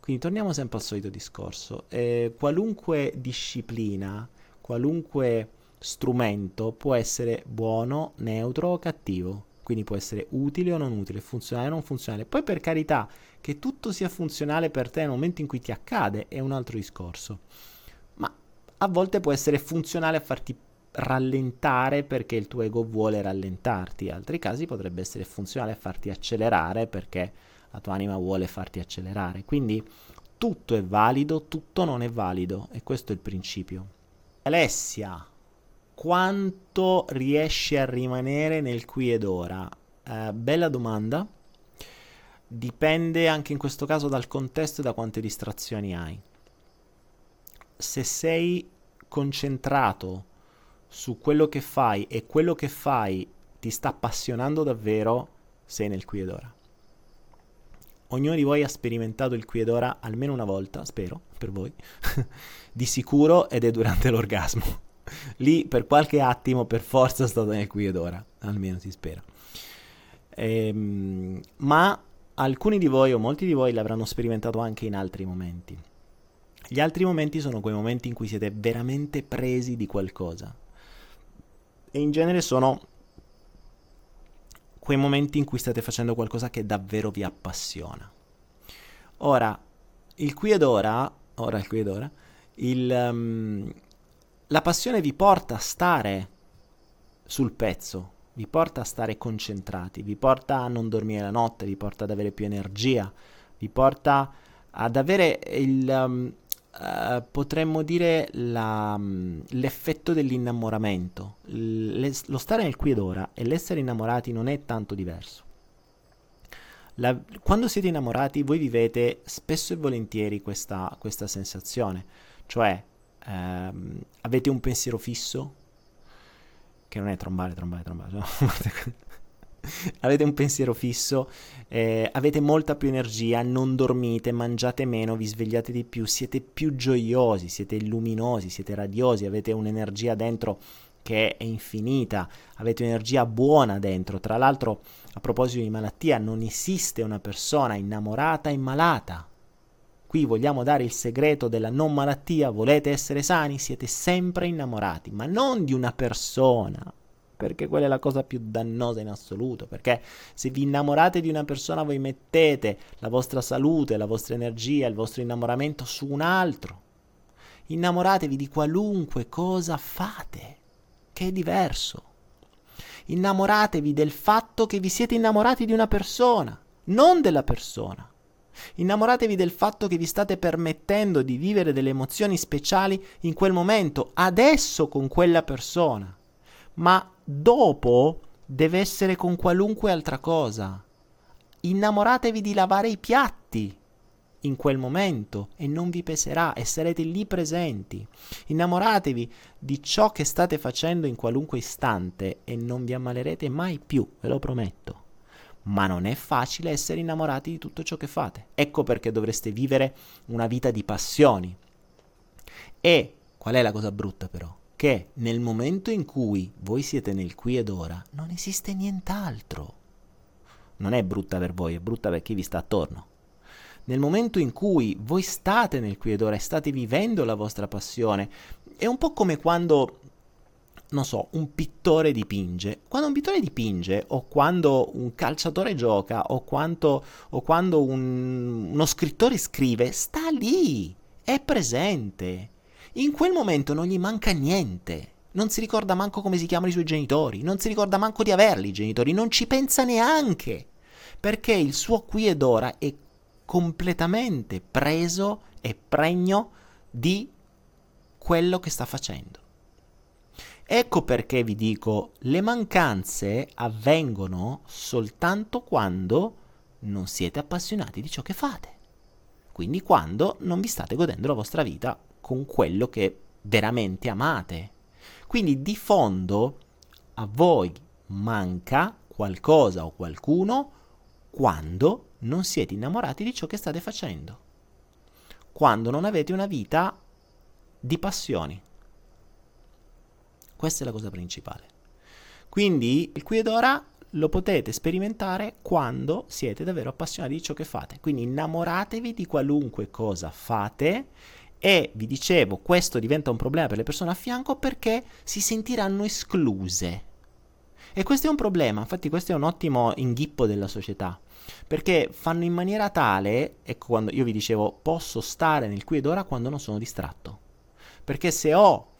Quindi torniamo sempre al solito discorso, eh, qualunque disciplina, qualunque strumento può essere buono, neutro o cattivo, quindi può essere utile o non utile, funzionale o non funzionale. Poi per carità, che tutto sia funzionale per te nel momento in cui ti accade è un altro discorso, ma a volte può essere funzionale a farti rallentare perché il tuo ego vuole rallentarti, in altri casi potrebbe essere funzionale a farti accelerare perché la tua anima vuole farti accelerare. Quindi tutto è valido, tutto non è valido, e questo è il principio. Alessia, quanto riesci a rimanere nel qui ed ora? Eh, bella domanda, dipende anche in questo caso dal contesto e da quante distrazioni hai. Se sei concentrato su quello che fai e quello che fai ti sta appassionando davvero, sei nel qui ed ora. Ognuno di voi ha sperimentato il qui ed ora almeno una volta, spero, per voi, di sicuro, ed è durante l'orgasmo. Lì per qualche attimo per forza stato nel qui ed ora, almeno si spera. Ehm, ma alcuni di voi o molti di voi l'avranno sperimentato anche in altri momenti. Gli altri momenti sono quei momenti in cui siete veramente presi di qualcosa, e in genere sono quei momenti in cui state facendo qualcosa che davvero vi appassiona. Ora, il qui ed ora, ora il qui ed ora, il... Um, la passione vi porta a stare sul pezzo, vi porta a stare concentrati, vi porta a non dormire la notte, vi porta ad avere più energia, vi porta ad avere il, um, uh, potremmo dire, la, um, l'effetto dell'innamoramento. Le, lo stare nel qui ed ora e l'essere innamorati non è tanto diverso. La, quando siete innamorati voi vivete spesso e volentieri questa, questa sensazione, cioè... Uh, avete un pensiero fisso, che non è trombare, trombare, trombare, no? Avete un pensiero fisso, eh, avete molta più energia, non dormite, mangiate meno, vi svegliate di più, siete più gioiosi, siete luminosi, siete radiosi, avete un'energia dentro che è infinita, avete energia buona dentro. Tra l'altro, a proposito di malattia, non esiste una persona innamorata e malata. Qui vogliamo dare il segreto della non malattia, volete essere sani, siete sempre innamorati, ma non di una persona, perché quella è la cosa più dannosa in assoluto, perché se vi innamorate di una persona voi mettete la vostra salute, la vostra energia, il vostro innamoramento su un altro. Innamoratevi di qualunque cosa fate, che è diverso. Innamoratevi del fatto che vi siete innamorati di una persona, non della persona. Innamoratevi del fatto che vi state permettendo di vivere delle emozioni speciali in quel momento, adesso con quella persona, ma dopo deve essere con qualunque altra cosa. Innamoratevi di lavare i piatti, in quel momento e non vi peserà e sarete lì presenti. Innamoratevi di ciò che state facendo in qualunque istante e non vi ammalerete mai più, ve lo prometto. Ma non è facile essere innamorati di tutto ciò che fate. Ecco perché dovreste vivere una vita di passioni. E qual è la cosa brutta però? Che nel momento in cui voi siete nel qui ed ora non esiste nient'altro. Non è brutta per voi, è brutta per chi vi sta attorno. Nel momento in cui voi state nel qui ed ora e state vivendo la vostra passione, è un po' come quando, non so, un pittore dipinge. Quando un pittore dipinge, o quando un calciatore gioca, o, quanto, o quando un, uno scrittore scrive, sta lì, è presente. In quel momento non gli manca niente. Non si ricorda manco come si chiamano i suoi genitori, non si ricorda manco di averli i genitori, non ci pensa neanche, perché il suo qui ed ora è completamente preso e pregno di quello che sta facendo. Ecco perché vi dico, le mancanze avvengono soltanto quando non siete appassionati di ciò che fate, quindi quando non vi state godendo la vostra vita con quello che veramente amate. Quindi di fondo a voi manca qualcosa o qualcuno quando non siete innamorati di ciò che state facendo, quando non avete una vita di passioni. Questa è la cosa principale. Quindi il qui ed ora lo potete sperimentare quando siete davvero appassionati di ciò che fate. Quindi innamoratevi di qualunque cosa fate. E vi dicevo, questo diventa un problema per le persone a fianco perché si sentiranno escluse. E questo è un problema, infatti questo è un ottimo inghippo della società, perché fanno in maniera tale, ecco quando io vi dicevo, posso stare nel qui ed ora quando non sono distratto. Perché se ho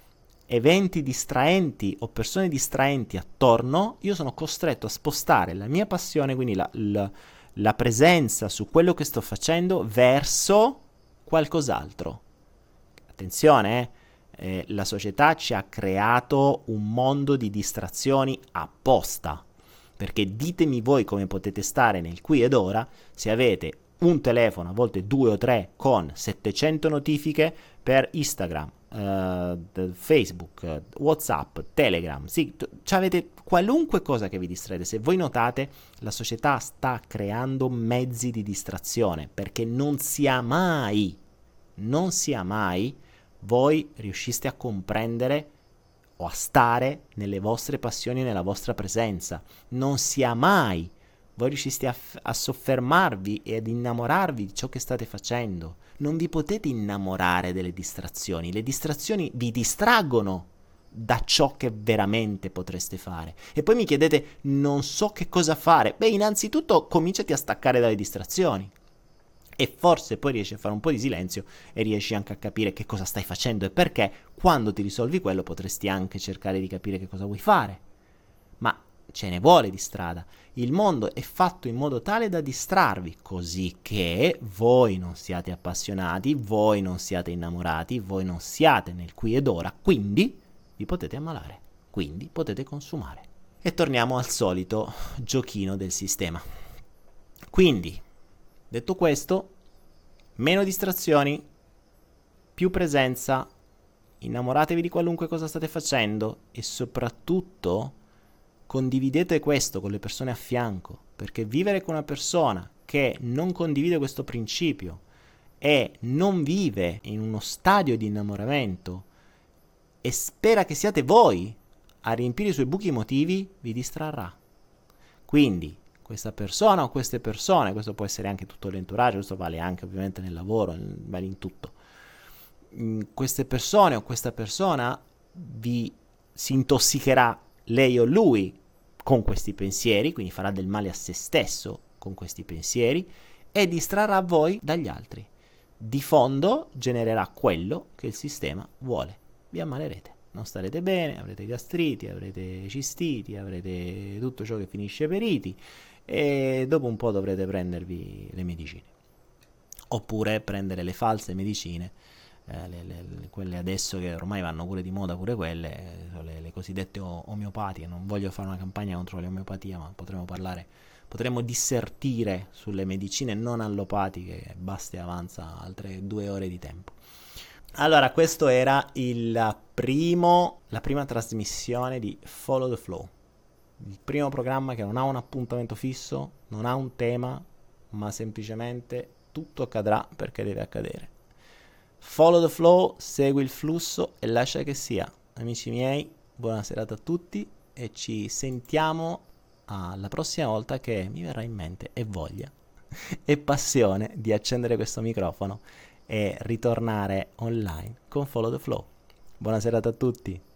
eventi distraenti o persone distraenti attorno, io sono costretto a spostare la mia passione, quindi la, la, la presenza su quello che sto facendo, verso qualcos'altro. Attenzione, eh, la società ci ha creato un mondo di distrazioni apposta, perché ditemi voi come potete stare nel qui ed ora se avete un telefono, a volte due o tre, con settecento notifiche per Instagram, eh, Facebook, WhatsApp, Telegram, sì, avete qualunque cosa che vi distraete. Se voi notate, la società sta creando mezzi di distrazione, perché non sia mai, non sia mai... voi riusciste a comprendere o a stare nelle vostre passioni e nella vostra presenza. Non sia mai voi riusciste a, f- a soffermarvi e ad innamorarvi di ciò che state facendo. Non vi potete innamorare delle distrazioni. Le distrazioni vi distraggono da ciò che veramente potreste fare. E poi mi chiedete, non so che cosa fare. Beh, innanzitutto cominciati a staccare dalle distrazioni. E forse poi riesci a fare un po' di silenzio e riesci anche a capire che cosa stai facendo e perché. Quando ti risolvi quello potresti anche cercare di capire che cosa vuoi fare. Ma ce ne vuole di strada. Il mondo è fatto in modo tale da distrarvi, così che voi non siate appassionati, voi non siate innamorati, voi non siate nel qui ed ora, quindi vi potete ammalare, quindi potete consumare. E torniamo al solito giochino del sistema. Quindi... detto questo, meno distrazioni, più presenza, innamoratevi di qualunque cosa state facendo e soprattutto condividete questo con le persone a fianco, perché vivere con una persona che non condivide questo principio e non vive in uno stadio di innamoramento e spera che siate voi a riempire i suoi buchi emotivi, vi distrarrà. Quindi... questa persona o queste persone, questo può essere anche tutto l'entourage, questo vale anche ovviamente nel lavoro, vale in tutto. Queste persone o questa persona vi si intossicherà, lei o lui, con questi pensieri, quindi farà del male a se stesso con questi pensieri e distrarrà voi dagli altri. Di fondo genererà quello che il sistema vuole, vi ammalerete. Non starete bene, avrete gastriti, avrete cistiti, avrete tutto ciò che finisce per iti. E dopo un po' dovrete prendervi le medicine, oppure prendere le false medicine, eh, le, le, quelle adesso che ormai vanno pure di moda, pure quelle, le, le cosiddette o- omeopatiche. Non voglio fare una campagna contro l'omeopatia, ma potremmo parlare potremmo dissertire sulle medicine non allopatiche, basta e avanza altre due ore di tempo. Allora, questo era il primo, la prima trasmissione di Follow the Flow, il primo programma che non ha un appuntamento fisso, non ha un tema, ma semplicemente tutto accadrà perché deve accadere. Follow the flow, segui il flusso e lascia che sia. Amici miei, buona serata a tutti e ci sentiamo alla prossima volta che mi verrà in mente e voglia e passione di accendere questo microfono e ritornare online con Follow the Flow. Buona serata a tutti.